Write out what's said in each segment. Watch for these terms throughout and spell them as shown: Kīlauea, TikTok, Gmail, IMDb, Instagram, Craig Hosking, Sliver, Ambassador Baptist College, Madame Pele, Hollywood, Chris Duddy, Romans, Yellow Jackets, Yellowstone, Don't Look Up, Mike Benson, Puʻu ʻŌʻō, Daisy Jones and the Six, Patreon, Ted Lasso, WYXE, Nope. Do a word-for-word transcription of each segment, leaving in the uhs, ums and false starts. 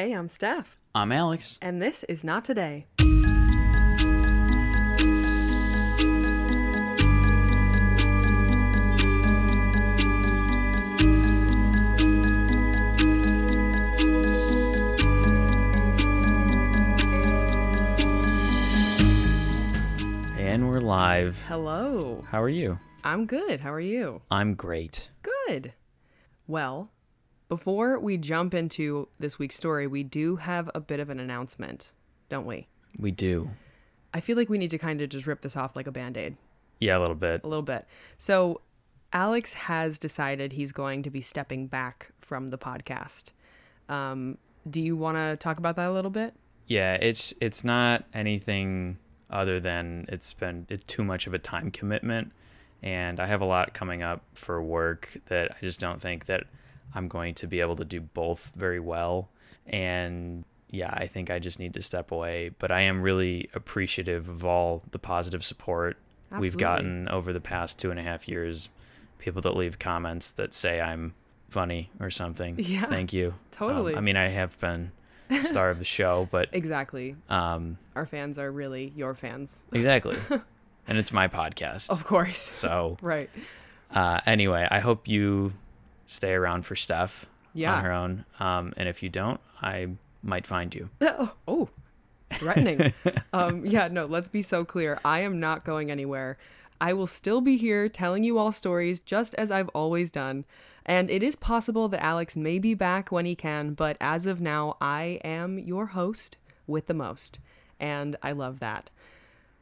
Hey, I'm Steph. I'm Alex. And this is Not Today. And we're live. Hello. How are you? I'm good. How are you? I'm great. Good. Well, before we jump into this week's story, we do have a bit of an announcement, don't we? We do. I feel like we need to kind of just rip this off like a Band-Aid. Yeah, a little bit. A little bit. So Alex has decided he's going to be stepping back from the podcast. Um, do you want to talk about that a little bit? Yeah, it's it's not anything other than it's been it's too much of a time commitment. And I have a lot coming up for work that I just don't think that I'm going to be able to do both very well. And yeah, I think I just need to step away. But I am really appreciative of all the positive support Absolutely. We've gotten over the past two and a half years. People that leave comments that say I'm funny or something. Yeah, thank you. Totally. Um, I mean, I have been the star of the show, but exactly. Um, Our fans are really your fans. Exactly. And it's my podcast. Of course. So right. Uh, anyway, I hope you stay around for Steph yeah. on her own. Um, and if you don't, I might find you. Oh, oh threatening. um, yeah, no, let's be so clear. I am not going anywhere. I will still be here telling you all stories just as I've always done. And it is possible that Alex may be back when he can. But as of now, I am your host with the most. And I love that.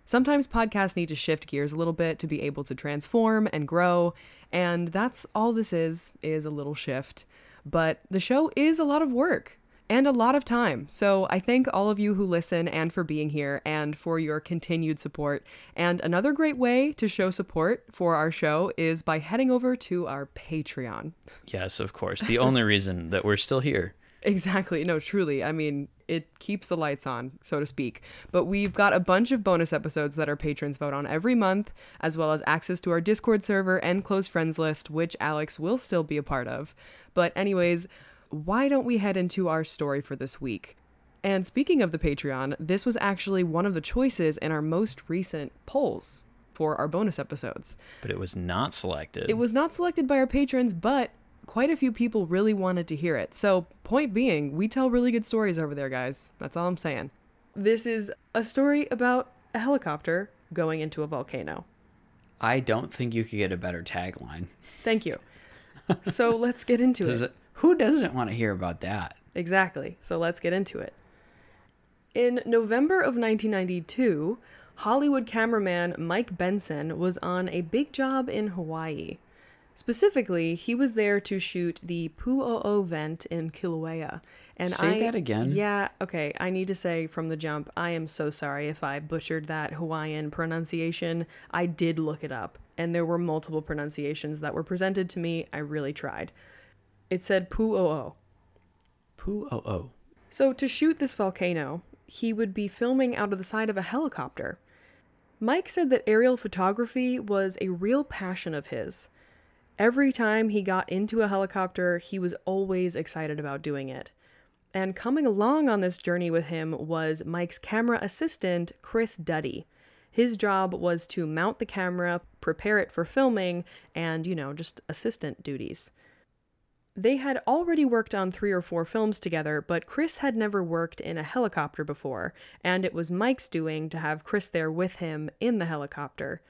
Sometimes podcasts need to shift gears a little bit to be able to transform and grow, and that's all this is, is a little shift. But the show is a lot of work and a lot of time, so I thank all of you who listen and for being here and for your continued support. And another great way to show support for our show is by heading over to our Patreon. Yes, of course. The only reason that we're still here. Exactly. No, truly. I mean, it keeps the lights on, so to speak. But we've got a bunch of bonus episodes that our patrons vote on every month, as well as access to our Discord server and close friends list, which Alex will still be a part of. But anyways, why don't we head into our story for this week? And speaking of the Patreon, this was actually one of the choices in our most recent polls for our bonus episodes. But it was not selected. It was not selected by our patrons, but quite a few people really wanted to hear it. So point being, we tell really good stories over there, guys. That's all I'm saying. This is a story about a helicopter going into a volcano. I don't think you could get a better tagline. Thank you. So let's get into Does it. it. Who doesn't want to hear about that? Exactly. So let's get into it. In November of nineteen ninety-two, Hollywood cameraman Mike Benson was on a big job in Hawaii. Specifically, he was there to shoot the Puʻu ʻŌʻō vent in Kīlauea. And say I, that again. Yeah, okay. I need to say from the jump, I am so sorry if I butchered that Hawaiian pronunciation. I did look it up, and there were multiple pronunciations that were presented to me. I really tried. It said Puʻu ʻŌʻō. Puʻu ʻŌʻō. So to shoot this volcano, he would be filming out of the side of a helicopter. Mike said that aerial photography was a real passion of his. Every time he got into a helicopter, he was always excited about doing it. And coming along on this journey with him was Mike's camera assistant, Chris Duddy. His job was to mount the camera, prepare it for filming, and, you know, just assistant duties. They had already worked on three or four films together, but Chris had never worked in a helicopter before, and it was Mike's doing to have Chris there with him in the helicopter.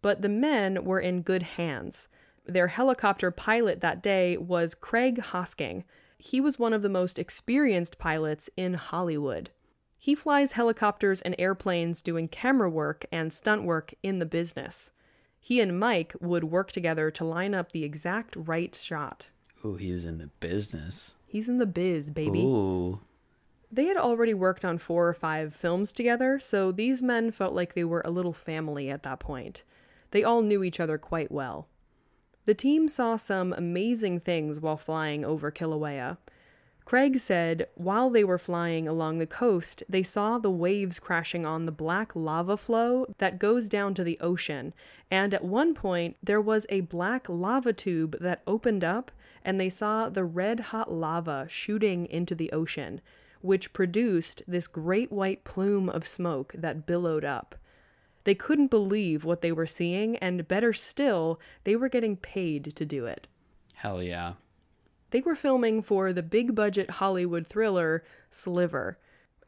But the men were in good hands. Their helicopter pilot that day was Craig Hosking. He was one of the most experienced pilots in Hollywood. He flies helicopters and airplanes doing camera work and stunt work in the business. He and Mike would work together to line up the exact right shot. Ooh, he was in the business. He's in the biz, baby. Ooh. They had already worked on four or five films together, so these men felt like they were a little family at that point. They all knew each other quite well. The team saw some amazing things while flying over Kilauea. Craig said while they were flying along the coast, they saw the waves crashing on the black lava flow that goes down to the ocean, and at one point there was a black lava tube that opened up and they saw the red-hot lava shooting into the ocean, which produced this great white plume of smoke that billowed up. They couldn't believe what they were seeing, and better still, they were getting paid to do it. Hell yeah. They were filming for the big-budget Hollywood thriller, Sliver.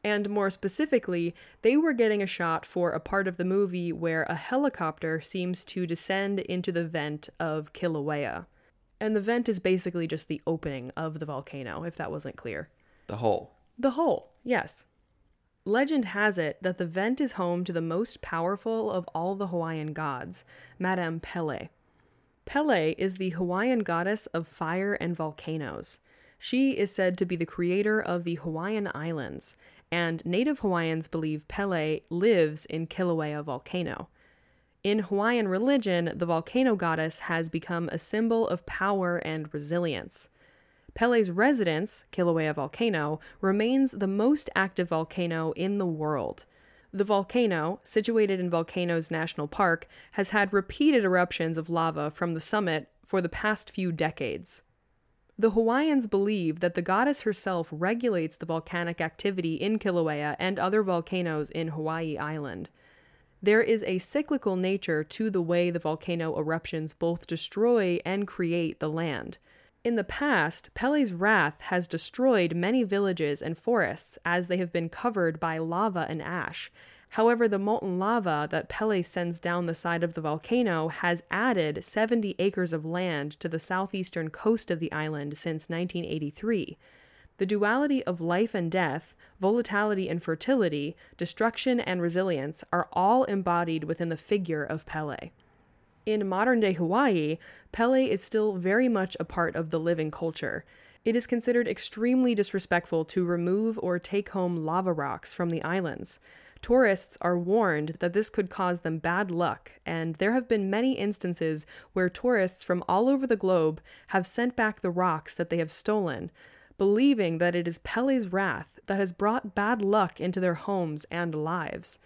And more specifically, they were getting a shot for a part of the movie where a helicopter seems to descend into the vent of Kilauea. And the vent is basically just the opening of the volcano, if that wasn't clear. The hole. The hole, yes. Legend has it that the vent is home to the most powerful of all the Hawaiian gods, Madame Pele. Pele is the Hawaiian goddess of fire and volcanoes. She is said to be the creator of the Hawaiian Islands, and native Hawaiians believe Pele lives in Kilauea volcano. In Hawaiian religion, the volcano goddess has become a symbol of power and resilience. Pele's residence, Kilauea volcano, remains the most active volcano in the world. The volcano, situated in Volcanoes National Park, has had repeated eruptions of lava from the summit for the past few decades. The Hawaiians believe that the goddess herself regulates the volcanic activity in Kilauea and other volcanoes in Hawaii Island. There is a cyclical nature to the way the volcano eruptions both destroy and create the land. In the past, Pele's wrath has destroyed many villages and forests as they have been covered by lava and ash. However, the molten lava that Pele sends down the side of the volcano has added seventy acres of land to the southeastern coast of the island since nineteen eighty-three. The duality of life and death, volatility and fertility, destruction and resilience are all embodied within the figure of Pele. In modern-day Hawaii, Pele is still very much a part of the living culture. It is considered extremely disrespectful to remove or take home lava rocks from the islands. Tourists are warned that this could cause them bad luck, and there have been many instances where tourists from all over the globe have sent back the rocks that they have stolen, believing that it is Pele's wrath that has brought bad luck into their homes and lives.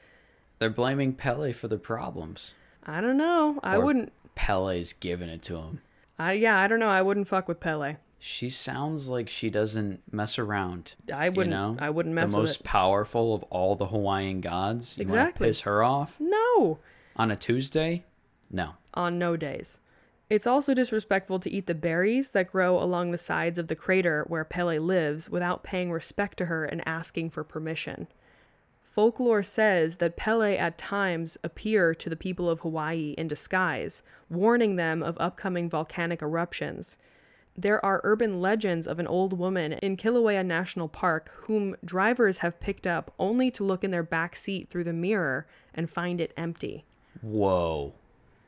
They're blaming Pele for the problems. I don't know. I or wouldn't. Pele's giving it to him. I, yeah, I don't know. I wouldn't fuck with Pele. She sounds like she doesn't mess around. I wouldn't. You know? I wouldn't mess the with it. The most powerful of all the Hawaiian gods. You exactly. Want to piss her off? No. On a Tuesday? No. On no days. It's also disrespectful to eat the berries that grow along the sides of the crater where Pele lives without paying respect to her and asking for permission. Folklore says that Pele at times appear to the people of Hawaii in disguise, warning them of upcoming volcanic eruptions. There are urban legends of an old woman in Kilauea National Park whom drivers have picked up only to look in their back seat through the mirror and find it empty. Whoa.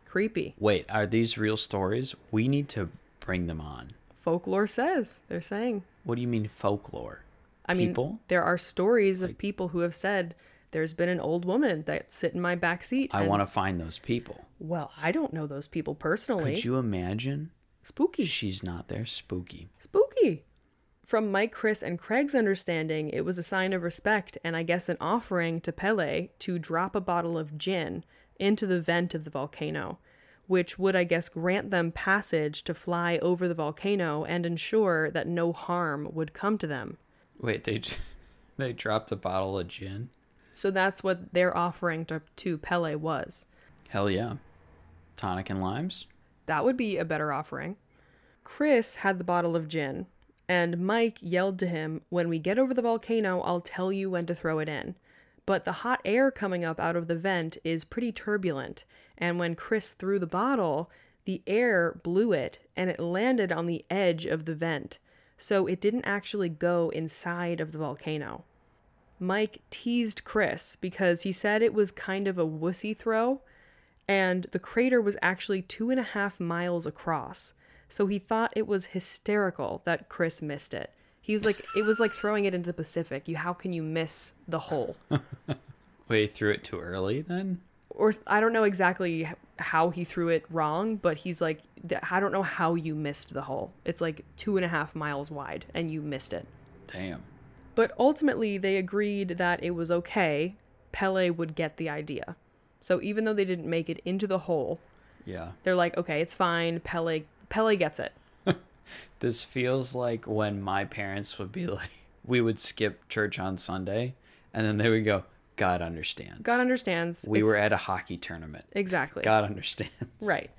Creepy. Wait, are these real stories? We need to bring them on. Folklore says, they're saying. What do you mean folklore? I mean, people? There are stories of like, people who have said, there's been an old woman that sit in my back seat. I want to find those people. Well, I don't know those people personally. Could you imagine? Spooky. She's not there. Spooky. Spooky. From Mike, Chris, and Craig's understanding, it was a sign of respect and I guess an offering to Pele to drop a bottle of gin into the vent of the volcano, which would, I guess, grant them passage to fly over the volcano and ensure that no harm would come to them. Wait, they they dropped a bottle of gin? So that's what their offering to, to Pele was. Hell yeah. Tonic and limes? That would be a better offering. Chris had the bottle of gin, and Mike yelled to him, "When we get over the volcano, I'll tell you when to throw it in." But the hot air coming up out of the vent is pretty turbulent, and when Chris threw the bottle, the air blew it, and it landed on the edge of the vent. So it didn't actually go inside of the volcano. Mike teased Chris because he said it was kind of a wussy throw, and the crater was actually two and a half miles across, so he thought it was hysterical that Chris missed it. He's like, it was like throwing it into the Pacific. You, how can you miss the hole? Wait, he threw it too early then? Or I don't know exactly how he threw it wrong, but he's like, I don't know how you missed the hole. It's like two and a half miles wide and you missed it. Damn. But ultimately they agreed that it was okay. Pele would get the idea. So even though they didn't make it into the hole, yeah, they're like, okay, it's fine. Pele, Pele gets it. This feels like when my parents would be like, we would skip church on Sunday, and then they would go, God understands. God understands. We it's... were at a hockey tournament. Exactly. God understands. Right.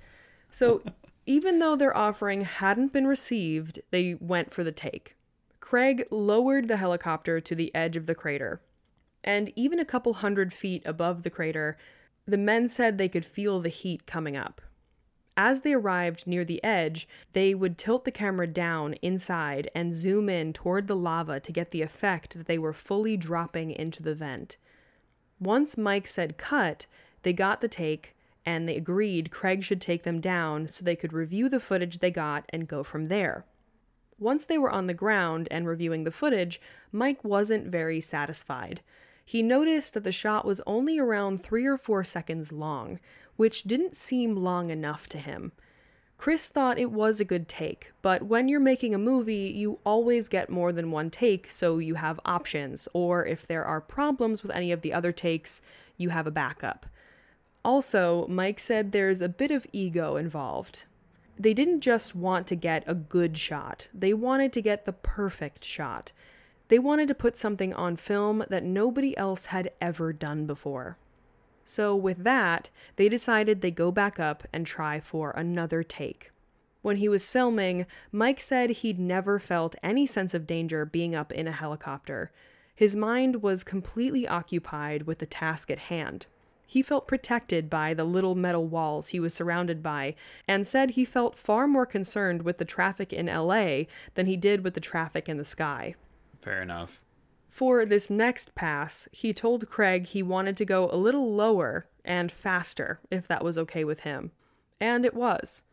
So even though their offering hadn't been received, they went for the take. Craig lowered the helicopter to the edge of the crater. And even a couple hundred feet above the crater, the men said they could feel the heat coming up. As they arrived near the edge, they would tilt the camera down inside and zoom in toward the lava to get the effect that they were fully dropping into the vent. Once Mike said cut, they got the take, and they agreed Craig should take them down so they could review the footage they got and go from there. Once they were on the ground and reviewing the footage, Mike wasn't very satisfied. He noticed that the shot was only around three or four seconds long, which didn't seem long enough to him. Chris thought it was a good take, but when you're making a movie, you always get more than one take, so you have options, or if there are problems with any of the other takes, you have a backup. Also, Mike said there's a bit of ego involved. They didn't just want to get a good shot. They wanted to get the perfect shot. They wanted to put something on film that nobody else had ever done before. So with that, they decided they'd go back up and try for another take. When he was filming, Mike said he'd never felt any sense of danger being up in a helicopter. His mind was completely occupied with the task at hand. He felt protected by the little metal walls he was surrounded by, and said he felt far more concerned with the traffic in L A than he did with the traffic in the sky. Fair enough. For this next pass, he told Craig he wanted to go a little lower and faster, if that was okay with him. And it was.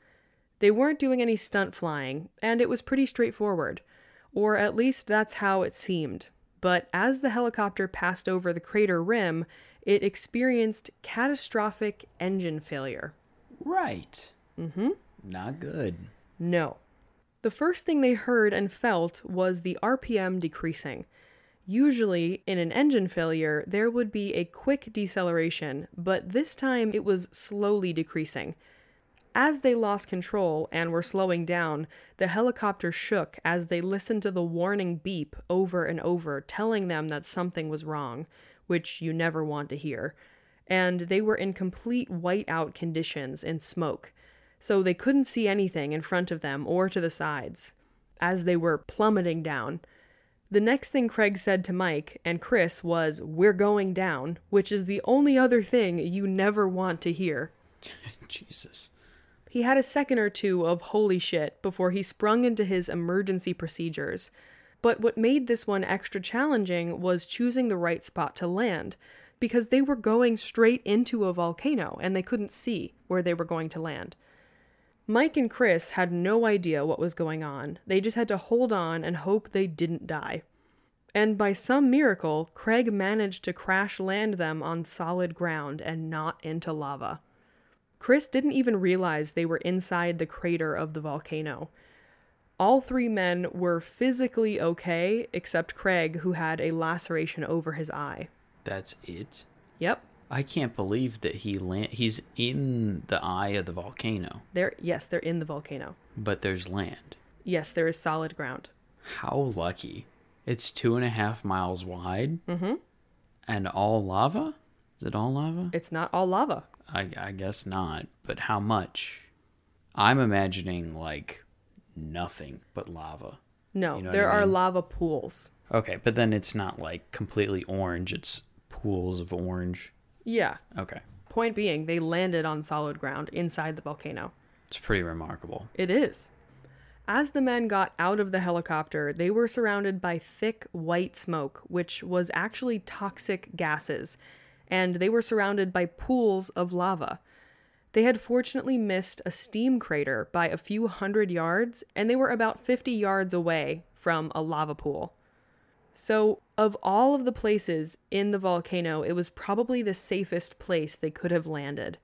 They weren't doing any stunt flying, and it was pretty straightforward. Or at least that's how it seemed. But as the helicopter passed over the crater rim, it experienced catastrophic engine failure. Right. Mm-hmm. Not good. No. The first thing they heard and felt was the R P M decreasing. Usually, in an engine failure, there would be a quick deceleration, but this time it was slowly decreasing. As they lost control and were slowing down, the helicopter shook as they listened to the warning beep over and over, telling them that something was wrong, which you never want to hear, and they were in complete whiteout conditions in smoke, so they couldn't see anything in front of them or to the sides, as they were plummeting down. The next thing Craig said to Mike and Chris was, "We're going down," which is the only other thing you never want to hear. Jesus. He had a second or two of holy shit before he sprung into his emergency procedures. But what made this one extra challenging was choosing the right spot to land, because they were going straight into a volcano and they couldn't see where they were going to land. Mike and Chris had no idea what was going on. They just had to hold on and hope they didn't die. And by some miracle, Craig managed to crash land them on solid ground and not into lava. Chris didn't even realize they were inside the crater of the volcano. All three men were physically okay, except Craig, who had a laceration over his eye. That's it? Yep. I can't believe that he land- he's in the eye of the volcano. They're, yes, they're in the volcano. But there's land. Yes, there is solid ground. How lucky. It's two and a half miles wide. Mm-hmm. And all lava? Is it all lava? It's not all lava. I, I guess not, but how much? I'm imagining, like... nothing but lava. No, you know there I mean? Are lava pools. Okay, but then it's not like completely orange. It's pools of orange. Yeah. Okay. Point being, they landed on solid ground inside the volcano. It's pretty remarkable. It is. As the men got out of the helicopter, they were surrounded by thick white smoke, which was actually toxic gases, and they were surrounded by pools of lava. They had fortunately missed a steam crater by a few hundred yards, and they were about fifty yards away from a lava pool. So, of all of the places in the volcano, it was probably the safest place they could have landed,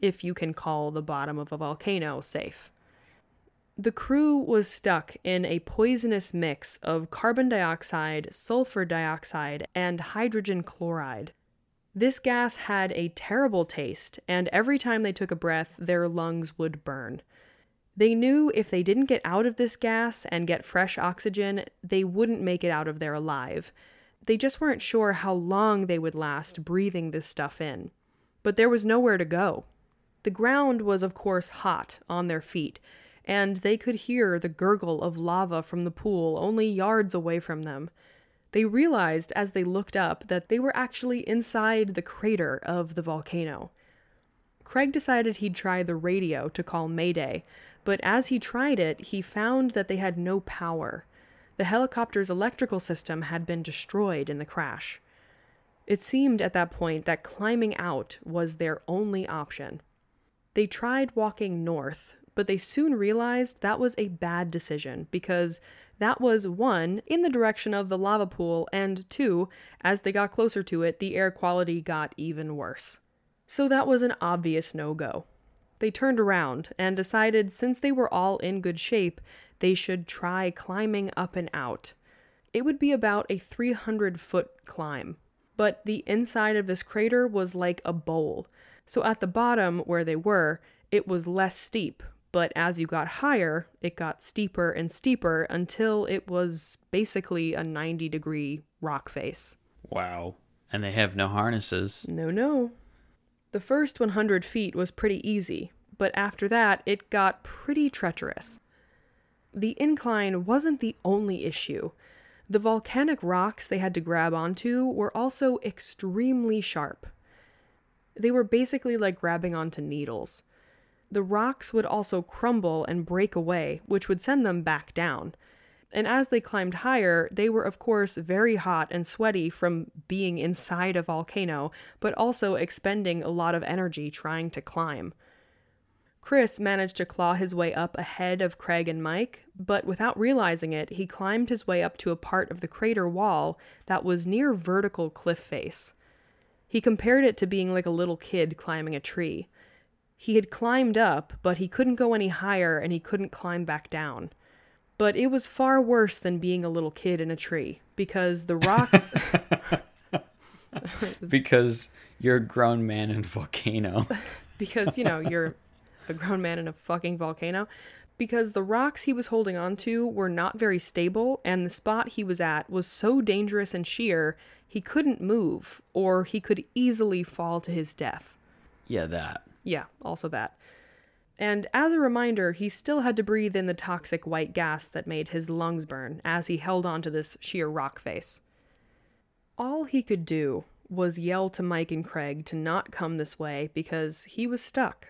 if you can call the bottom of a volcano safe. The crew was stuck in a poisonous mix of carbon dioxide, sulfur dioxide, and hydrogen chloride. This gas had a terrible taste, and every time they took a breath, their lungs would burn. They knew if they didn't get out of this gas and get fresh oxygen, they wouldn't make it out of there alive. They just weren't sure how long they would last breathing this stuff in. But there was nowhere to go. The ground was, of course, hot on their feet, and they could hear the gurgle of lava from the pool only yards away from them. They realized as they looked up that they were actually inside the crater of the volcano. Craig decided he'd try the radio to call Mayday, but as he tried it, he found that they had no power. The helicopter's electrical system had been destroyed in the crash. It seemed at that point that climbing out was their only option. They tried walking north, but they soon realized that was a bad decision because that was, one, in the direction of the lava pool, and two, as they got closer to it, the air quality got even worse. So that was an obvious no-go. They turned around and decided since they were all in good shape, they should try climbing up and out. It would be about a three hundred foot climb, but the inside of this crater was like a bowl. So at the bottom, where they were, it was less steep, but as you got higher, it got steeper and steeper until it was basically a ninety degree rock face. Wow. And they have no harnesses. No, no. The first one hundred feet was pretty easy, but after that, it got pretty treacherous. The incline wasn't the only issue. The volcanic rocks they had to grab onto were also extremely sharp. They were basically like grabbing onto needles. The rocks would also crumble and break away, which would send them back down. And as they climbed higher, they were of course very hot and sweaty from being inside a volcano, but also expending a lot of energy trying to climb. Chris managed to claw his way up ahead of Craig and Mike, but without realizing it, he climbed his way up to a part of the crater wall that was near vertical cliff face. He compared it to being like a little kid climbing a tree. He had climbed up, but he couldn't go any higher and he couldn't climb back down. But it was far worse than being a little kid in a tree, because the rocks... Because you're a grown man in a volcano. Because, you know, you're a grown man in a fucking volcano. Because the rocks he was holding onto were not very stable, and the spot he was at was so dangerous and sheer, he couldn't move, or he could easily fall to his death. Yeah, that. Yeah, also that. And as a reminder, he still had to breathe in the toxic white gas that made his lungs burn as he held onto this sheer rock face. All he could do was yell to Mike and Craig to not come this way because he was stuck.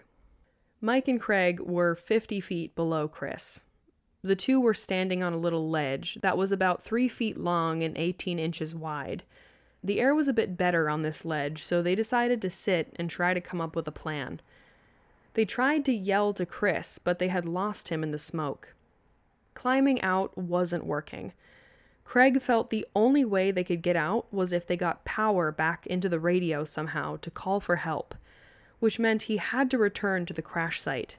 Mike and Craig were fifty feet below Chris. The two were standing on a little ledge that was about three feet long and eighteen inches wide. The air was a bit better on this ledge, so they decided to sit and try to come up with a plan. They tried to yell to Chris, but they had lost him in the smoke. Climbing out wasn't working. Craig felt the only way they could get out was if they got power back into the radio somehow to call for help, which meant he had to return to the crash site.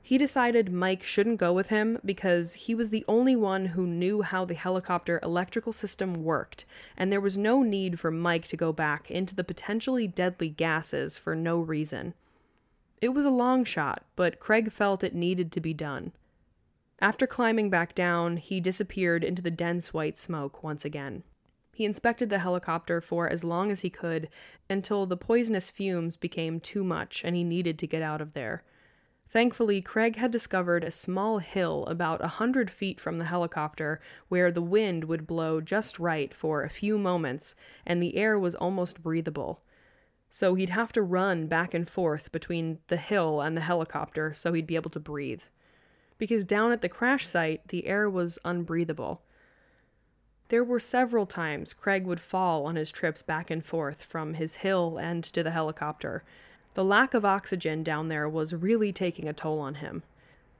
He decided Mike shouldn't go with him because he was the only one who knew how the helicopter electrical system worked, and there was no need for Mike to go back into the potentially deadly gases for no reason. It was a long shot, but Craig felt it needed to be done. After climbing back down, he disappeared into the dense white smoke once again. He inspected the helicopter for as long as he could, until the poisonous fumes became too much and he needed to get out of there. Thankfully, Craig had discovered a small hill about a hundred feet from the helicopter where the wind would blow just right for a few moments, and the air was almost breathable. So he'd have to run back and forth between the hill and the helicopter so he'd be able to breathe. Because down at the crash site, the air was unbreathable. There were several times Craig would fall on his trips back and forth from his hill and to the helicopter. The lack of oxygen down there was really taking a toll on him.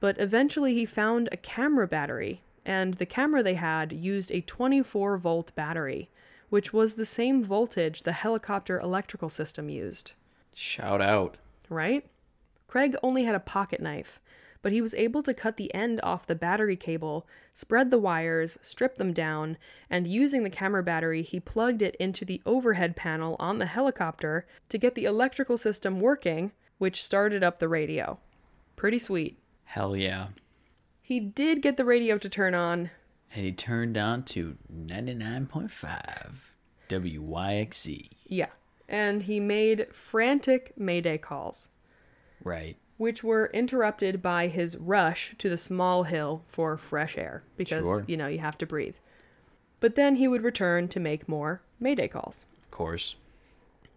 But eventually he found a camera battery, and the camera they had used a twenty-four volt battery, which was the same voltage the helicopter electrical system used. Shout out. Right? Craig only had a pocket knife, but he was able to cut the end off the battery cable, spread the wires, strip them down, and using the camera battery, he plugged it into the overhead panel on the helicopter to get the electrical system working, which started up the radio. Pretty sweet. Hell yeah. He did get the radio to turn on. And he turned on to ninety-nine point five W Y X E. Yeah. And he made frantic mayday calls. Right. Which were interrupted by his rush to the small hill for fresh air. Because, sure. you know, you have to breathe. But then he would return to make more mayday calls. Of course.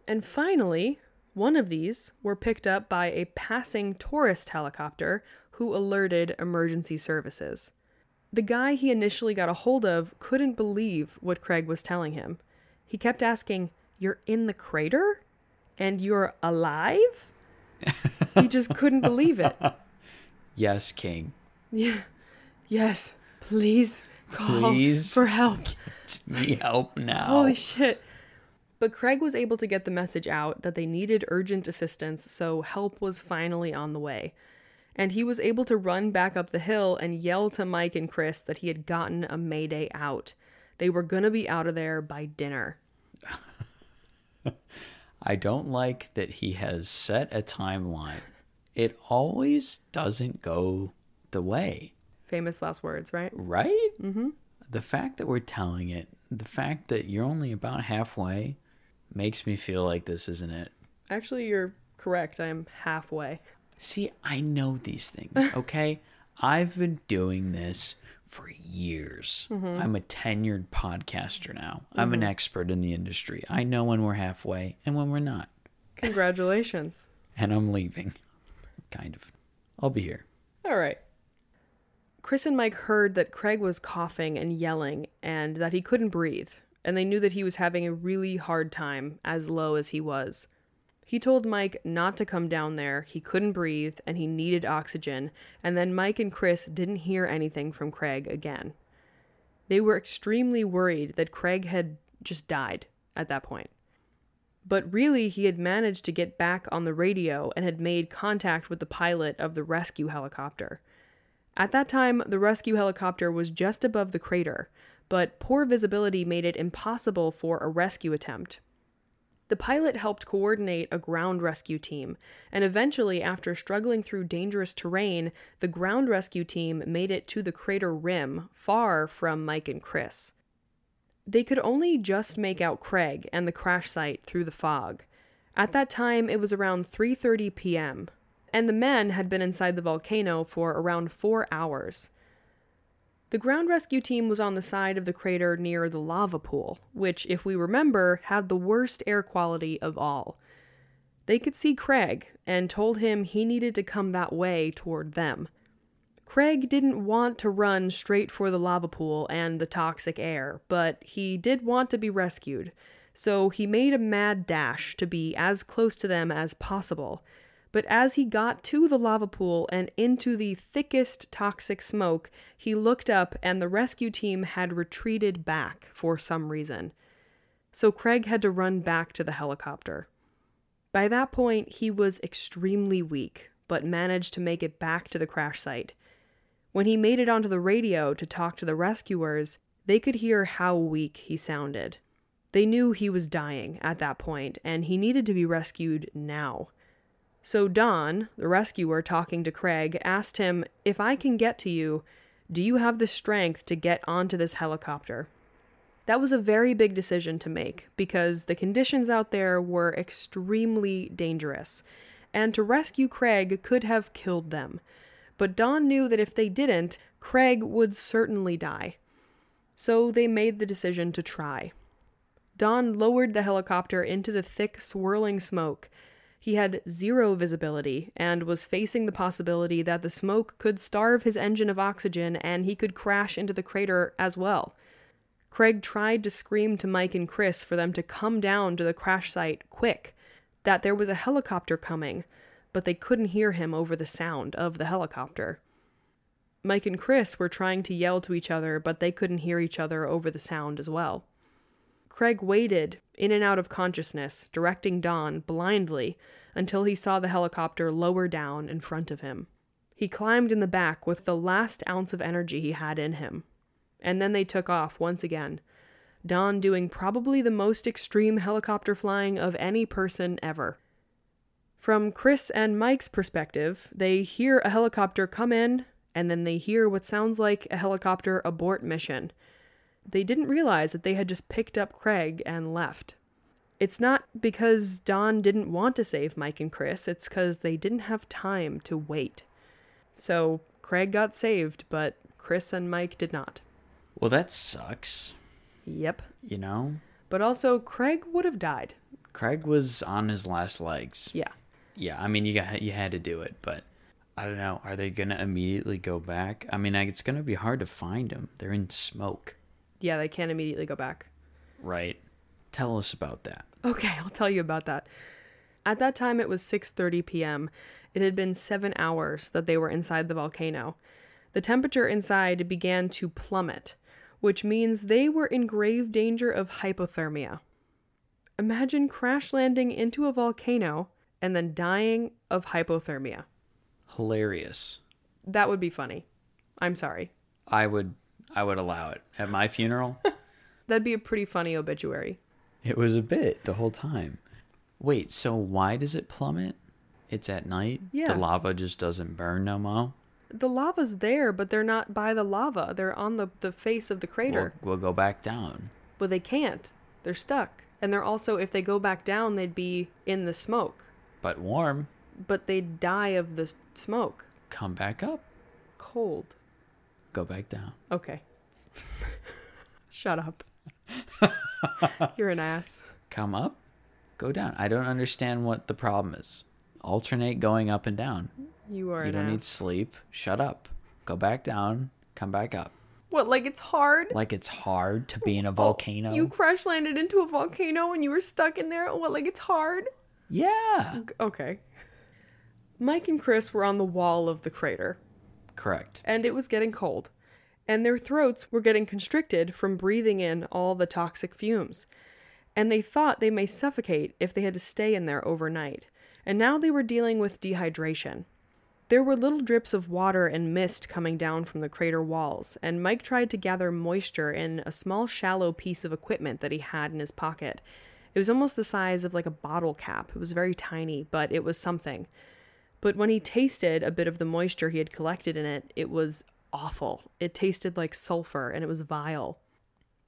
And finally, one of these were picked up by a passing tourist helicopter who alerted emergency services. The guy he initially got a hold of couldn't believe what Craig was telling him. He kept asking, "You're in the crater? And you're alive?" He just couldn't believe it. Yes, King. Yeah. Yes, please call please for help. Get me help now. Holy shit. But Craig was able to get the message out that they needed urgent assistance, so help was finally on the way. And he was able to run back up the hill and yell to Mike and Chris that he had gotten a mayday out. They were going to be out of there by dinner. I don't like that he has set a timeline. It always doesn't go the way. Famous last words, right? Right? Mm-hmm. The fact that we're telling it, the fact that you're only about halfway, makes me feel like this isn't it. Actually, you're correct. I am halfway. See, I know these things, okay? I've been doing this for years. Mm-hmm. I'm a tenured podcaster now. Mm-hmm. I'm an expert in the industry. I know when we're halfway and when we're not. Congratulations. And I'm leaving. Kind of. I'll be here. All right. Chris and Mike heard that Craig was coughing and yelling and that he couldn't breathe. And they knew that he was having a really hard time, as low as he was. He told Mike not to come down there, he couldn't breathe, and he needed oxygen, and then Mike and Chris didn't hear anything from Craig again. They were extremely worried that Craig had just died at that point. But really, he had managed to get back on the radio and had made contact with the pilot of the rescue helicopter. At that time, the rescue helicopter was just above the crater, but poor visibility made it impossible for a rescue attempt. The pilot helped coordinate a ground rescue team, and eventually, after struggling through dangerous terrain, the ground rescue team made it to the crater rim, far from Mike and Chris. They could only just make out Craig and the crash site through the fog. At that time, it was around three thirty p.m., and the men had been inside the volcano for around four hours. The ground rescue team was on the side of the crater near the lava pool, which, if we remember, had the worst air quality of all. They could see Craig and told him he needed to come that way toward them. Craig didn't want to run straight for the lava pool and the toxic air, but he did want to be rescued, so he made a mad dash to be as close to them as possible. But as he got to the lava pool and into the thickest toxic smoke, he looked up and the rescue team had retreated back for some reason. So Craig had to run back to the helicopter. By that point, he was extremely weak, but managed to make it back to the crash site. When he made it onto the radio to talk to the rescuers, they could hear how weak he sounded. They knew he was dying at that point, and he needed to be rescued now. So Don, the rescuer talking to Craig, asked him, "If I can get to you, do you have the strength to get onto this helicopter?" That was a very big decision to make because the conditions out there were extremely dangerous, and to rescue Craig could have killed them. But Don knew that if they didn't, Craig would certainly die. So they made the decision to try. Don lowered the helicopter into the thick, swirling smoke. He had zero visibility and was facing the possibility that the smoke could starve his engine of oxygen and he could crash into the crater as well. Craig tried to scream to Mike and Chris for them to come down to the crash site quick, that there was a helicopter coming, but they couldn't hear him over the sound of the helicopter. Mike and Chris were trying to yell to each other, but they couldn't hear each other over the sound as well. Craig waited, in and out of consciousness, directing Don blindly, until he saw the helicopter lower down in front of him. He climbed in the back with the last ounce of energy he had in him. And then they took off once again, Don doing probably the most extreme helicopter flying of any person ever. From Chris and Mike's perspective, they hear a helicopter come in and then they hear what sounds like a helicopter abort mission. They didn't realize that they had just picked up Craig and left. It's not because Don didn't want to save Mike and Chris, it's because they didn't have time to wait. So Craig got saved, but Chris and Mike did not. Well, that sucks. Yep. You know? But also, Craig would have died. Craig was on his last legs. Yeah. Yeah, I mean, you got you had to do it, but I don't know. Are they going to immediately go back? I mean, it's going to be hard to find them. They're in smoke. Yeah, they can't immediately go back. Right. Tell us about that. Okay, I'll tell you about that. At that time, it was six thirty p.m. It had been seven hours that they were inside the volcano. The temperature inside began to plummet, which means they were in grave danger of hypothermia. Imagine crash landing into a volcano and then dying of hypothermia. Hilarious. That would be funny. I'm sorry. I would I would allow it. At my funeral? That'd be a pretty funny obituary. It was a bit the whole time. Wait, so why does it plummet? It's at night? Yeah. The lava just doesn't burn no more? The lava's there, but they're not by the lava. They're on the, the face of the crater. We'll, we'll go back down. But they can't. They're stuck. And they're also, if they go back down, they'd be in the smoke. But warm. But they'd die of the smoke. Come back up. Cold. Go back down. Okay. Shut up. You're an ass. Come up, go down. I don't understand what the problem is. Alternate going up and down. You are an ass. You don't need sleep. Shut up. Go back down. Come back up. What, like it's hard? Like it's hard to be in a volcano? You crash landed into a volcano and you were stuck in there? What, like it's hard? Yeah. Okay. Mike and Chris were on the wall of the crater. Correct. And it was getting cold. And their throats were getting constricted from breathing in all the toxic fumes. And they thought they may suffocate if they had to stay in there overnight. And now they were dealing with dehydration. There were little drips of water and mist coming down from the crater walls, and Mike tried to gather moisture in a small, shallow piece of equipment that he had in his pocket. It was almost the size of like a bottle cap. It was very tiny, but it was something. But when he tasted a bit of the moisture he had collected in it, it was awful. It tasted like sulfur, and it was vile.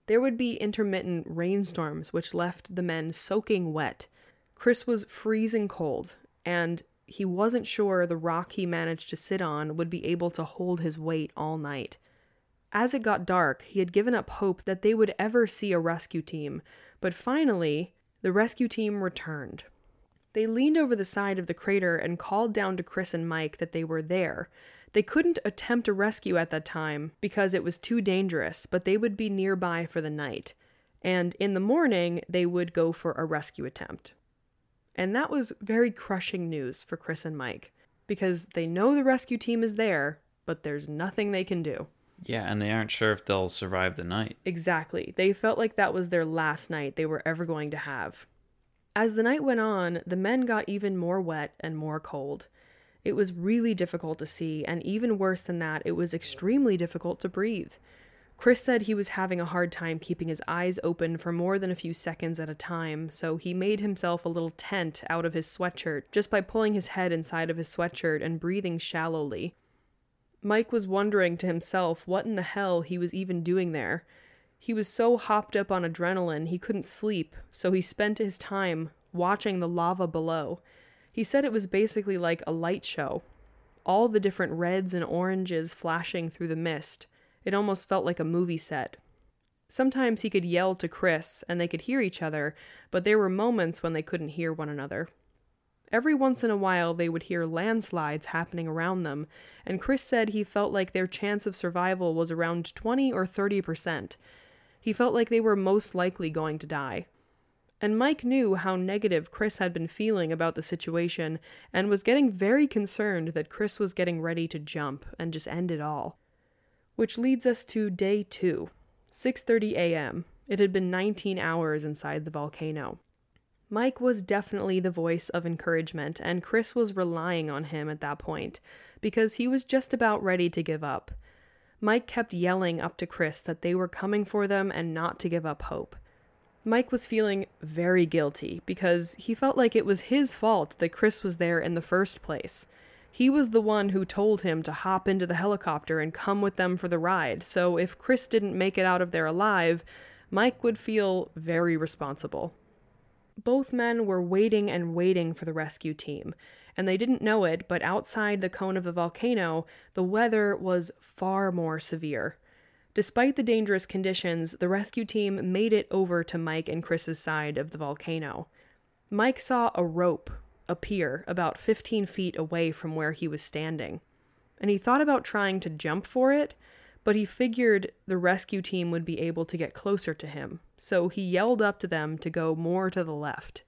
There would be intermittent rainstorms, which left the men soaking wet. Chris was freezing cold, and he wasn't sure the rock he managed to sit on would be able to hold his weight all night. As it got dark, he had given up hope that they would ever see a rescue team, but finally, the rescue team returned. They leaned over the side of the crater and called down to Chris and Mike that they were there. They couldn't attempt a rescue at that time because it was too dangerous, but they would be nearby for the night. And in the morning, they would go for a rescue attempt. And that was very crushing news for Chris and Mike, because they know the rescue team is there, but there's nothing they can do. Yeah, and they aren't sure if they'll survive the night. Exactly. They felt like that was their last night they were ever going to have. As the night went on, the men got even more wet and more cold. It was really difficult to see, and even worse than that, it was extremely difficult to breathe. Chris said he was having a hard time keeping his eyes open for more than a few seconds at a time, so he made himself a little tent out of his sweatshirt just by pulling his head inside of his sweatshirt and breathing shallowly. Mike was wondering to himself what in the hell he was even doing there. He was so hopped up on adrenaline he couldn't sleep, so he spent his time watching the lava below. He said it was basically like a light show. All the different reds and oranges flashing through the mist. It almost felt like a movie set. Sometimes he could yell to Chris and they could hear each other, but there were moments when they couldn't hear one another. Every once in a while they would hear landslides happening around them, and Chris said he felt like their chance of survival was around twenty or thirty percent. He felt like they were most likely going to die. And Mike knew how negative Chris had been feeling about the situation and was getting very concerned that Chris was getting ready to jump and just end it all. Which leads us to day two, six thirty a.m. It had been nineteen hours inside the volcano. Mike was definitely the voice of encouragement, and Chris was relying on him at that point because he was just about ready to give up. Mike kept yelling up to Chris that they were coming for them and not to give up hope. Mike was feeling very guilty because he felt like it was his fault that Chris was there in the first place. He was the one who told him to hop into the helicopter and come with them for the ride, so if Chris didn't make it out of there alive, Mike would feel very responsible. Both men were waiting and waiting for the rescue team, and they didn't know it, but outside the cone of the volcano, the weather was far more severe. Despite the dangerous conditions, the rescue team made it over to Mike and Chris's side of the volcano. Mike saw a rope appear about fifteen feet away from where he was standing, and he thought about trying to jump for it, but he figured the rescue team would be able to get closer to him, so he yelled up to them to go more to the left.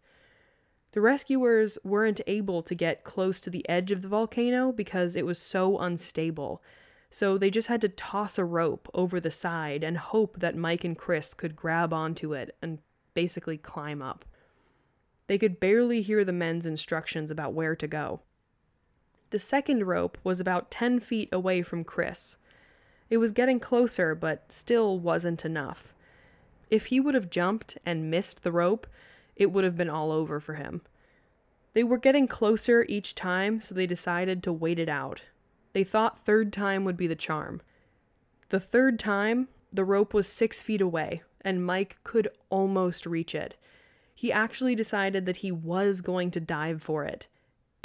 The rescuers weren't able to get close to the edge of the volcano because it was so unstable, so they just had to toss a rope over the side and hope that Mike and Chris could grab onto it and basically climb up. They could barely hear the men's instructions about where to go. The second rope was about ten feet away from Chris. It was getting closer, but still wasn't enough. If he would have jumped and missed the rope, it would have been all over for him. They were getting closer each time, so they decided to wait it out. They thought third time would be the charm. The third time, the rope was six feet away, and Mike could almost reach it. He actually decided that he was going to dive for it,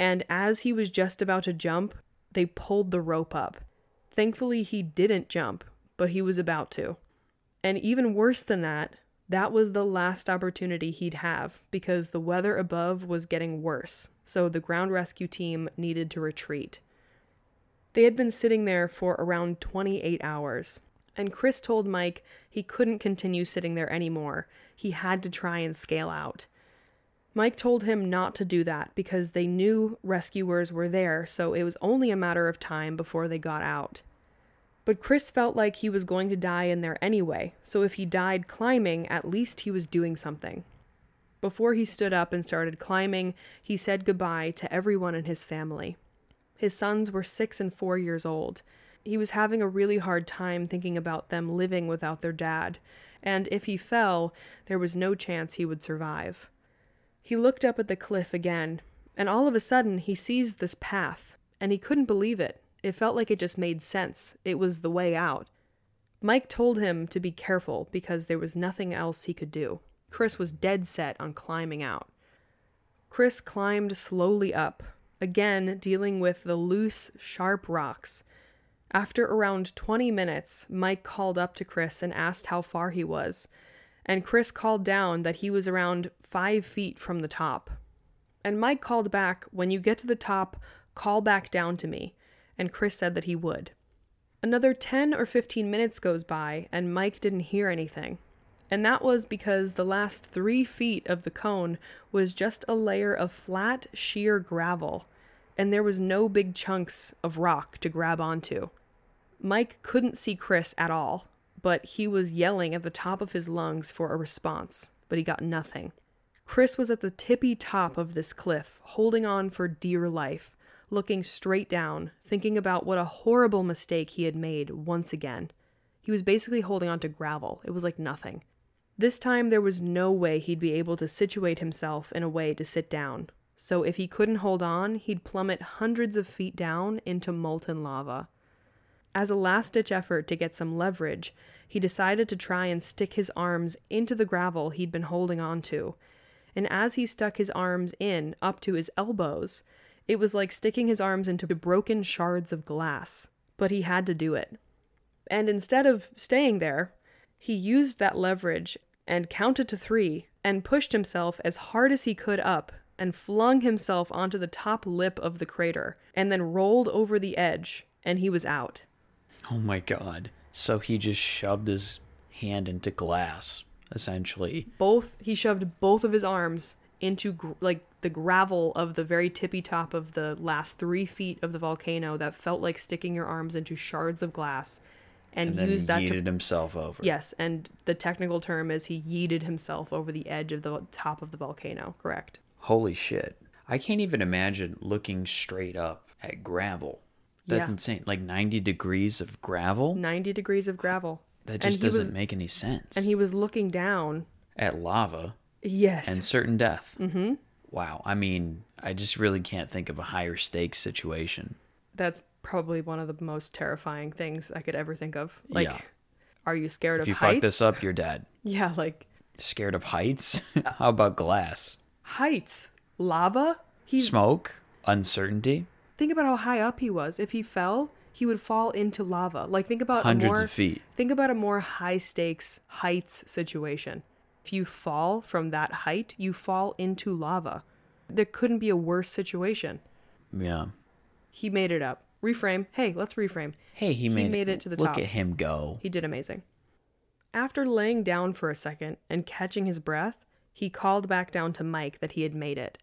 and as he was just about to jump, they pulled the rope up. Thankfully, he didn't jump, but he was about to. And even worse than that, that was the last opportunity he'd have, because the weather above was getting worse, so the ground rescue team needed to retreat. They had been sitting there for around twenty-eight hours, and Chris told Mike he couldn't continue sitting there anymore. He had to try and scale out. Mike told him not to do that because they knew rescuers were there, so it was only a matter of time before they got out. But Chris felt like he was going to die in there anyway, so if he died climbing, at least he was doing something. Before he stood up and started climbing, he said goodbye to everyone in his family. His sons were six and four years old. He was having a really hard time thinking about them living without their dad, and if he fell, there was no chance he would survive. He looked up at the cliff again, and all of a sudden he sees this path, and he couldn't believe it. It felt like it just made sense. It was the way out. Mike told him to be careful because there was nothing else he could do. Chris was dead set on climbing out. Chris climbed slowly up, again dealing with the loose, sharp rocks. After around twenty minutes, Mike called up to Chris and asked how far he was, and Chris called down that he was around five feet from the top. And Mike called back, "When you get to the top, call back down to me," and Chris said that he would. Another ten or fifteen minutes goes by, and Mike didn't hear anything. And that was because the last three feet of the cone was just a layer of flat, sheer gravel, and there was no big chunks of rock to grab onto. Mike couldn't see Chris at all, but he was yelling at the top of his lungs for a response, but he got nothing. Chris was at the tippy top of this cliff, holding on for dear life, looking straight down, thinking about what a horrible mistake he had made once again. He was basically holding on to gravel. It was like nothing. This time there was no way he'd be able to situate himself in a way to sit down, so if he couldn't hold on, he'd plummet hundreds of feet down into molten lava. As a last-ditch effort to get some leverage, he decided to try and stick his arms into the gravel he'd been holding on to, and as he stuck his arms in up to his elbows, it was like sticking his arms into broken shards of glass, but he had to do it. And instead of staying there, he used that leverage and counted to three and pushed himself as hard as he could up and flung himself onto the top lip of the crater and then rolled over the edge, and he was out. Oh my God. So he just shoved his hand into glass, essentially. Both, he shoved both of his arms into gr- like the gravel of the very tippy top of the last three feet of the volcano that felt like sticking your arms into shards of glass. And, and then used that yeeted to... himself over. Yes, and the technical term is he yeeted himself over the edge of the top of the volcano, correct? Holy shit. I can't even imagine looking straight up at gravel. That's yeah. insane. Like ninety degrees of gravel? ninety degrees of gravel. That just doesn't was... make any sense. And he was looking down. At lava. Yes. And certain death. Mm-hmm. wow. I mean, I just really can't think of a higher stakes situation. That's probably one of the most terrifying things I could ever think of. Like, yeah. Are you scared if of heights? If you fuck this up, you're dead. Yeah, like. Scared of heights? How about glass? Heights? Lava? He's... Smoke? Uncertainty? Think about how high up he was. If he fell, he would fall into lava. Like, think about hundreds a more, of feet. Think about a more high stakes heights situation. If you fall from that height, you fall into lava. There couldn't be a worse situation. Yeah. He made it up. Reframe. Hey, let's reframe. Hey, he, he made, made it to the look top. Look at him go. He did amazing. After laying down for a second and catching his breath, he called back down to Mike that he had made it.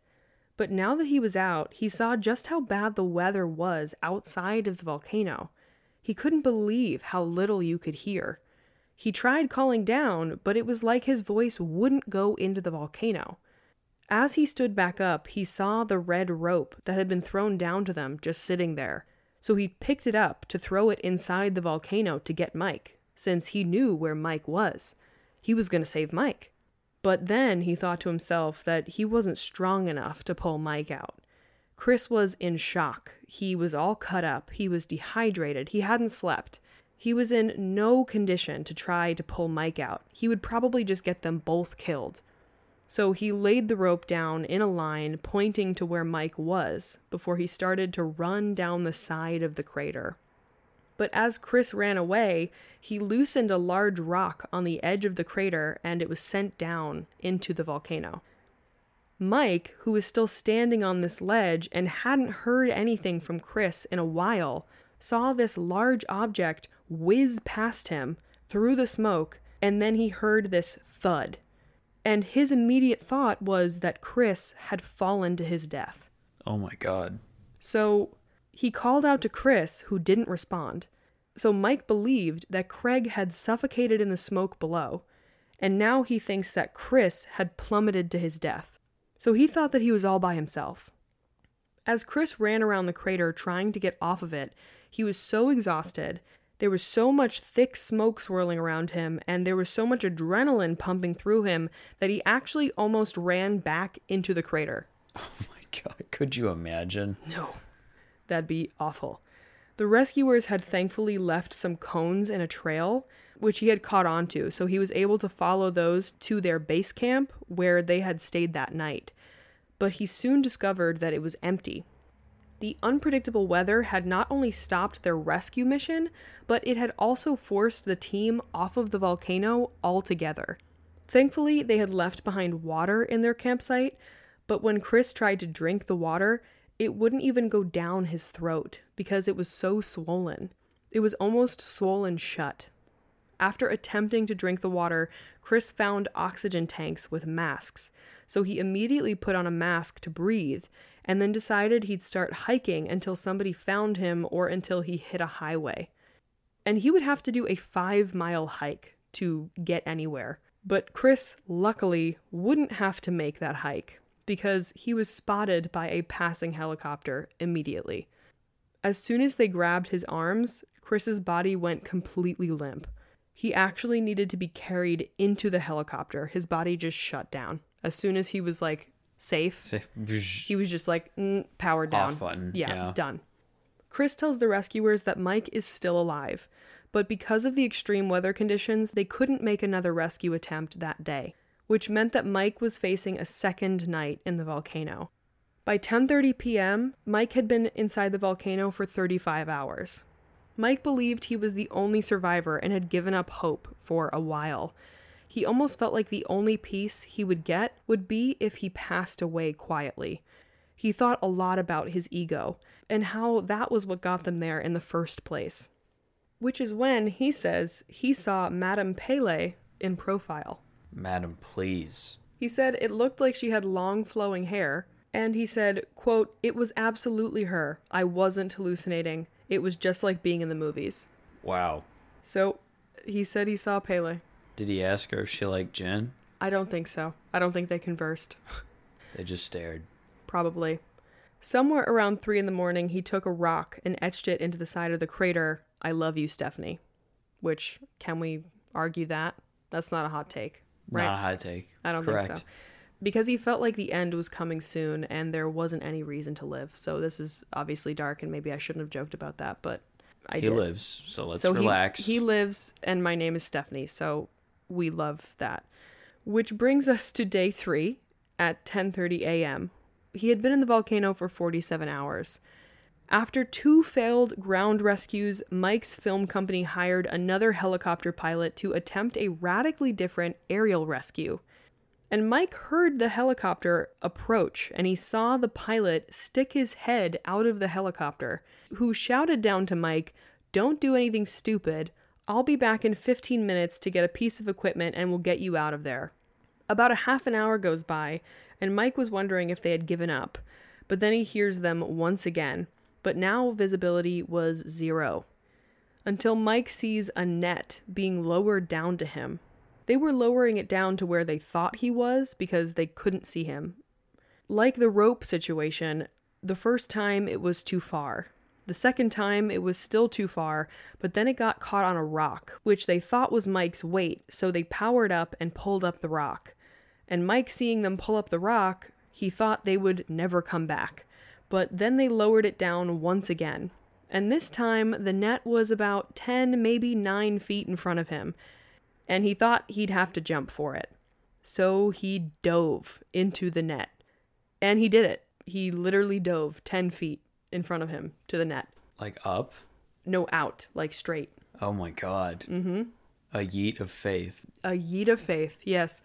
But now that he was out, he saw just how bad the weather was outside of the volcano. He couldn't believe how little you could hear. He tried calling down, but it was like his voice wouldn't go into the volcano. As he stood back up, he saw the red rope that had been thrown down to them just sitting there. So he picked it up to throw it inside the volcano to get Mike, since he knew where Mike was. He was going to save Mike. But then he thought to himself that he wasn't strong enough to pull Mike out. Chris was in shock. He was all cut up. He was dehydrated. He hadn't slept. He was in no condition to try to pull Mike out. He would probably just get them both killed. So he laid the rope down in a line pointing to where Mike was before he started to run down the side of the crater. But as Chris ran away, he loosened a large rock on the edge of the crater and it was sent down into the volcano. Mike, who was still standing on this ledge and hadn't heard anything from Chris in a while, saw this large object whiz past him through the smoke, and then he heard this thud. And his immediate thought was that Chris had fallen to his death. Oh my God. So... he called out to Chris, who didn't respond. So Mike believed that Craig had suffocated in the smoke below, and now he thinks that Chris had plummeted to his death. So he thought that he was all by himself. As Chris ran around the crater trying to get off of it, he was so exhausted, there was so much thick smoke swirling around him, and there was so much adrenaline pumping through him that he actually almost ran back into the crater. Oh my God, could you imagine? No. That'd be awful. The rescuers had thankfully left some cones in a trail, which he had caught onto, so he was able to follow those to their base camp where they had stayed that night. But he soon discovered that it was empty. The unpredictable weather had not only stopped their rescue mission, but it had also forced the team off of the volcano altogether. Thankfully, they had left behind water in their campsite, but when Chris tried to drink the water, it wouldn't even go down his throat because it was so swollen. It was almost swollen shut. After attempting to drink the water, Chris found oxygen tanks with masks, so he immediately put on a mask to breathe and then decided he'd start hiking until somebody found him or until he hit a highway. And he would have to do a five-mile hike to get anywhere. But Chris, luckily, wouldn't have to make that hike, because he was spotted by a passing helicopter immediately. As soon as they grabbed his arms, Chris's body went completely limp. He actually needed to be carried into the helicopter. His body just shut down. As soon as he was, like, safe, safe. He was just, like, mm, powered down. Off button. Yeah, yeah, done. Chris tells the rescuers that Mike is still alive, but because of the extreme weather conditions, they couldn't make another rescue attempt that day, which meant that Mike was facing a second night in the volcano. By ten thirty p.m., Mike had been inside the volcano for thirty-five hours. Mike believed he was the only survivor and had given up hope for a while. He almost felt like the only peace he would get would be if he passed away quietly. He thought a lot about his ego and how that was what got them there in the first place. Which is when, he says, he saw Madame Pele in profile. Madam, please. He said it looked like she had long flowing hair, and he said, quote, "It was absolutely her. I wasn't hallucinating. It was just like being in the movies." Wow. So he said he saw Pele. Did he ask her if she liked gin? I don't think so. I don't think they conversed. They just stared. Probably. Somewhere around three in the morning, he took a rock and etched it into the side of the crater, "I love you, Stephanie." Which, can we argue that? That's not a hot take. Right? Not a high take. I don't Correct. think so. because he felt like the end was coming soon and there wasn't any reason to live. So this is obviously dark, and maybe I shouldn't have joked about that, but I he did. He lives, so let's so relax. He, he lives, and my name is Stephanie, so we love that. Which brings us to day three at ten thirty a.m. He had been in the volcano for forty-seven hours. After two failed ground rescues, Mike's film company hired another helicopter pilot to attempt a radically different aerial rescue. And Mike heard the helicopter approach, and he saw the pilot stick his head out of the helicopter, who shouted down to Mike, "Don't do anything stupid. I'll be back in fifteen minutes to get a piece of equipment and we'll get you out of there." About a half an hour goes by, and Mike was wondering if they had given up, but then he hears them once again. But now visibility was zero, until Mike sees a net being lowered down to him. They were lowering it down to where they thought he was because they couldn't see him. Like the rope situation, the first time it was too far. The second time it was still too far, but then it got caught on a rock, which they thought was Mike's weight, so they powered up and pulled up the rock. And Mike, seeing them pull up the rock, he thought they would never come back. But then they lowered it down once again. And this time, the net was about ten, maybe nine feet in front of him. And he thought he'd have to jump for it. So he dove into the net. And he did it. He literally dove ten feet in front of him to the net. Like up? No, out. Like straight. Oh my God. Mm-hmm. A yeet of faith. A yeet of faith, yes.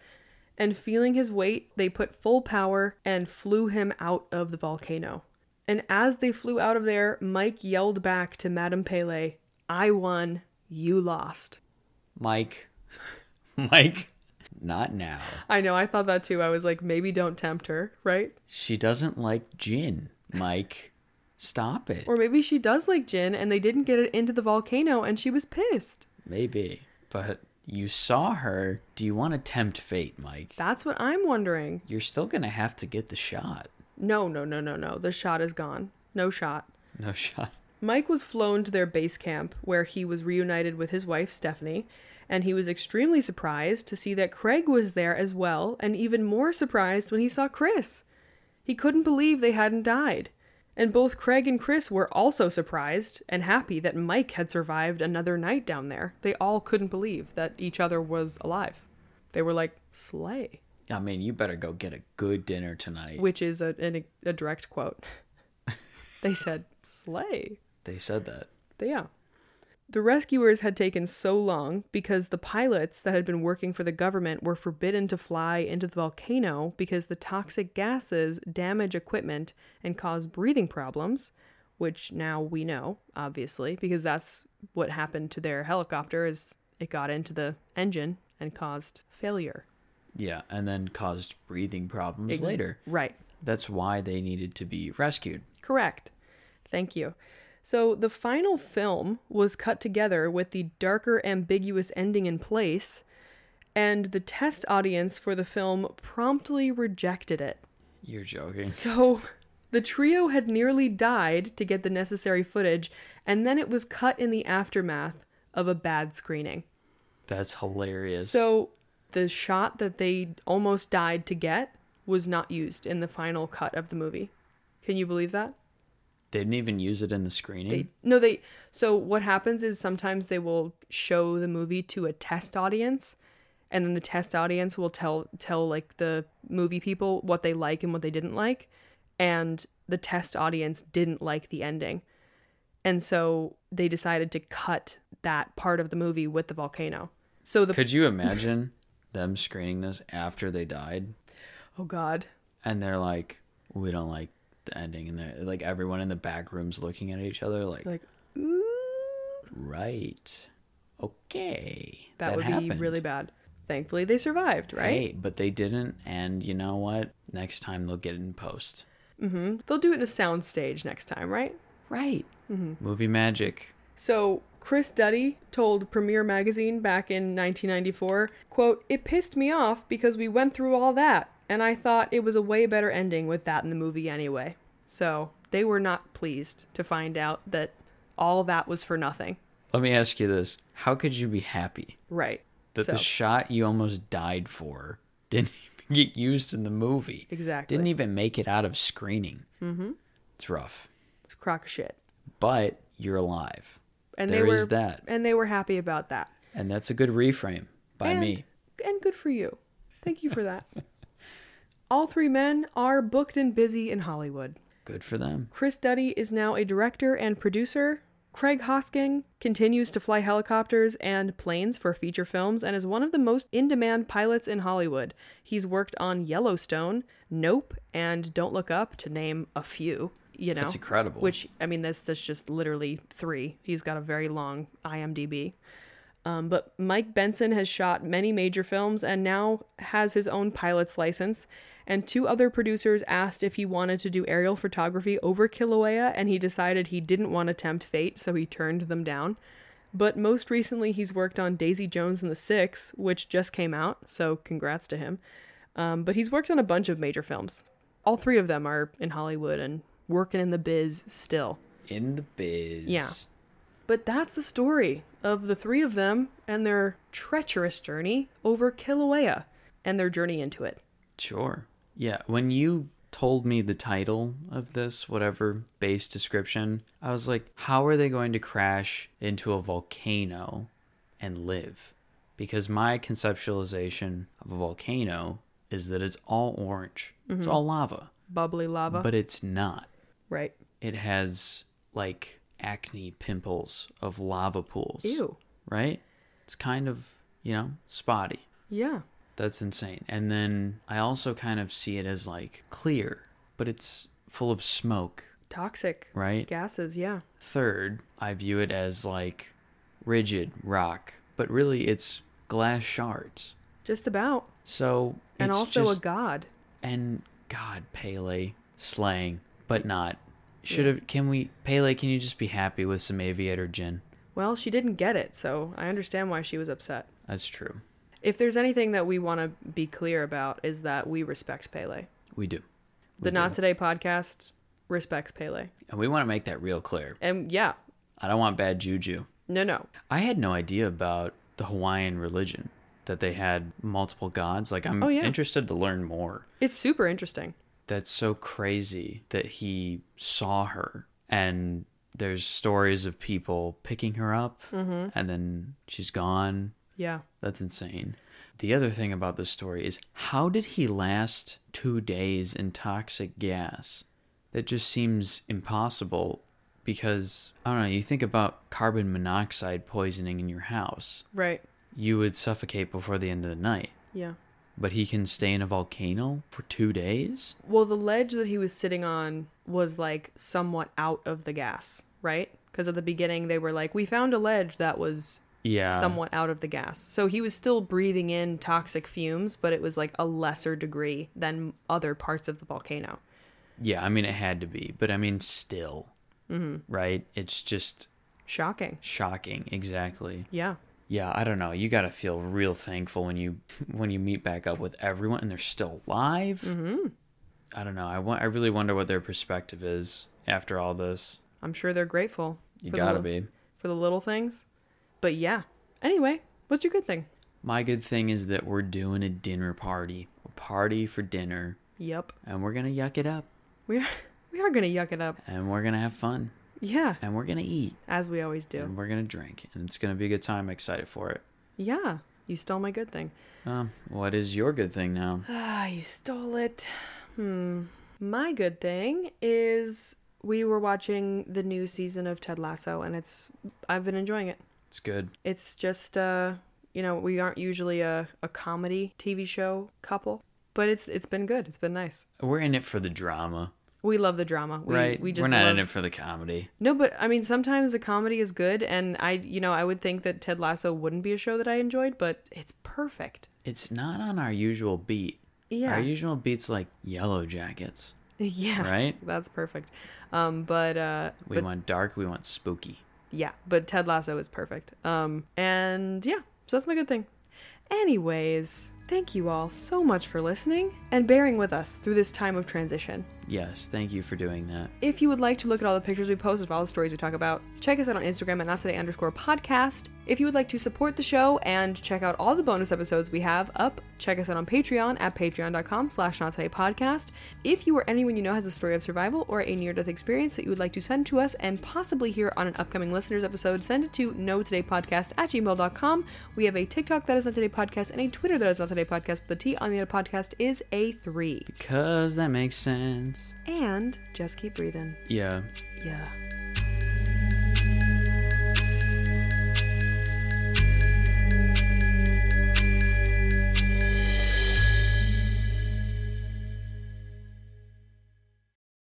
And feeling his weight, they put full power and flew him out of the volcano. And as they flew out of there, Mike yelled back to Madame Pele, "I won, you lost." Mike. Mike. Not now. I know, I thought that too. I was like, maybe don't tempt her, right? She doesn't like gin, Mike. Stop it. Or maybe she does like gin and they didn't get it into the volcano and she was pissed. Maybe, but you saw her. Do you want to tempt fate, Mike? That's what I'm wondering. You're still going to have to get the shot. No, no, no, no, no. The shot is gone. No shot. No shot. Mike was flown to their base camp where he was reunited with his wife, Stephanie, and he was extremely surprised to see that Craig was there as well, and even more surprised when he saw Chris. He couldn't believe they hadn't died. And both Craig and Chris were also surprised and happy that Mike had survived another night down there. They all couldn't believe that each other was alive. They were like, slay. I mean, you better go get a good dinner tonight. Which is a, a, a direct quote. They said, slay. They said that. But yeah. The rescuers had taken so long because the pilots that had been working for the government were forbidden to fly into the volcano because the toxic gases damage equipment and cause breathing problems, which now we know, obviously, because that's what happened to their helicopter. Is it got into the engine and caused failure. Yeah, and then caused breathing problems Ex- later. Right. That's why they needed to be rescued. Correct. Thank you. So the final film was cut together with the darker, ambiguous ending in place, and the test audience for the film promptly rejected it. You're joking. So the trio had nearly died to get the necessary footage, and then it was cut in the aftermath of a bad screening. That's hilarious. So the shot that they almost died to get was not used in the final cut of the movie. Can you believe that? They didn't even use it in the screening? They, no, they... So what happens is sometimes they will show the movie to a test audience, and then the test audience will tell, tell like, the movie people what they like and what they didn't like, and the test audience didn't like the ending. And so they decided to cut that part of the movie with the volcano. So the... Could you imagine them screening this after they died? Oh, God. And they're like, we don't like the ending, and they're like, everyone in the back room's looking at each other like, like ooh. Right, okay, that, that would happened. Be really bad. Thankfully they survived, right? Hey, but they didn't, and you know what, next time they'll get it in post. Mm-hmm. They'll do it in a sound stage next time, right? Right. Mm-hmm. Movie magic. So Chris Duddy told Premiere Magazine back in nineteen ninety-four, quote, "It pissed me off because we went through all that, and I thought it was a way better ending with that in the movie anyway." So they were not pleased to find out that all that was for nothing. Let me ask you this. How could you be happy? Right. That so. The shot you almost died for didn't get used in the movie. Exactly. Didn't even make it out of screening. Mm-hmm. It's rough. It's a crock of shit. But you're alive. And there they were, is that. And they were happy about that. And that's a good reframe by and, me. And good for you. Thank you for that. All three men are booked and busy in Hollywood. Good for them. Chris Duddy is now a director and producer. Craig Hosking continues to fly helicopters and planes for feature films and is one of the most in-demand pilots in Hollywood. He's worked on Yellowstone, Nope, and Don't Look Up, to name a few. You know, that's incredible. Which, I mean, that's, that's just literally three. He's got a very long I M D B. Um, but Mike Benson has shot many major films and now has his own pilot's license. And two other producers asked if he wanted to do aerial photography over Kilauea, and he decided he didn't want to tempt fate, so he turned them down. But most recently, he's worked on Daisy Jones and the Six, which just came out, so congrats to him. Um, but he's worked on a bunch of major films. All three of them are in Hollywood and working in the biz still. In the biz. Yeah. But that's the story of the three of them and their treacherous journey over Kilauea and their journey into it. Sure. Yeah, when you told me the title of this, whatever base description, I was like, how are they going to crash into a volcano and live? Because my conceptualization of a volcano is that it's all orange. Mm-hmm. It's all lava. Bubbly lava. But it's not. Right. It has, like, acne pimples of lava pools. Ew. Right? It's kind of, you know, spotty. Yeah. That's insane. And then I also kind of see it as like clear, but it's full of smoke. Toxic. Right? Gases, yeah. Third, I view it as like rigid rock, but really it's glass shards. Just about. So it's And also just, a god. And God, Pele, slaying, but not. Should have, yeah. Can we, Pele, can you just be happy with some aviator gin? Well, she didn't get it, so I understand why she was upset. That's true. If there's anything that we want to be clear about is that we respect Pele. We do. We the do. Not Today podcast respects Pele. And we want to make that real clear. And yeah. I don't want bad juju. No, no. I had no idea about the Hawaiian religion, that they had multiple gods. Like, I'm oh, yeah. interested to learn more. It's super interesting. That's so crazy that he saw her. And there's stories of people picking her up. Mm-hmm. And then she's gone. Yeah. That's insane. The other thing about this story is how did he last two days in toxic gas? That just seems impossible because, I don't know, you think about carbon monoxide poisoning in your house. Right. You would suffocate before the end of the night. Yeah. But he can stay in a volcano for two days? Well, the ledge that he was sitting on was like somewhat out of the gas, right? Because at the beginning they were like, we found a ledge that was... Yeah. Somewhat out of the gas. So he was still breathing in toxic fumes, but it was like a lesser degree than other parts of the volcano. Yeah, I mean, it had to be. But I mean, still. Mm-hmm. Right? It's just... Shocking. Shocking, exactly. Yeah. Yeah, I don't know. You got to feel real thankful when you when you meet back up with everyone and they're still alive. Mm-hmm. I don't know. I, wa- I really wonder what their perspective is after all this. I'm sure they're grateful. You got to be. For the little things. But yeah. Anyway, what's your good thing? My good thing is that we're doing a dinner party. A party for dinner. Yep. And we're going to yuck it up. We are, we are going to yuck it up. And we're going to have fun. Yeah. And we're going to eat. As we always do. And we're going to drink. And it's going to be a good time. I'm excited for it. Yeah. You stole my good thing. Um, what is your good thing now? Ah, you stole it. Hmm. My good thing is we were watching the new season of Ted Lasso. And it's I've been enjoying it. It's good. It's just, uh, you know, we aren't usually a, a comedy T V show couple, but it's it's been good. It's been nice. We're in it for the drama. We love the drama. We, right. We just We're not love... in it for the comedy. No, but I mean, sometimes the comedy is good. And I, you know, I would think that Ted Lasso wouldn't be a show that I enjoyed, but it's perfect. It's not on our usual beat. Yeah. Our usual beat's like Yellow Jackets. Yeah. Right? That's perfect. Um, but uh, We but... want dark. We want spooky. Yeah, but Ted Lasso is perfect. Um, and yeah, so that's my good thing. Anyways, thank you all so much for listening and bearing with us through this time of transition. Yes, thank you for doing that. If you would like to look at all the pictures we post as well as stories we talk about, check us out on Instagram at nottoday underscore podcast. If you would like to support the show and check out all the bonus episodes we have up, check us out on Patreon at patreon.com slash nottodaypodcast. If you or anyone you know has a story of survival or a near-death experience that you would like to send to us and possibly hear on an upcoming listeners episode, send it to notodaypodcast at gmail dot com. We have a TikTok that is nottodaypodcast and a Twitter that is nottodaypodcast, but the T on the other podcast is a three. Because that makes sense. And just keep breathing. Yeah. Yeah.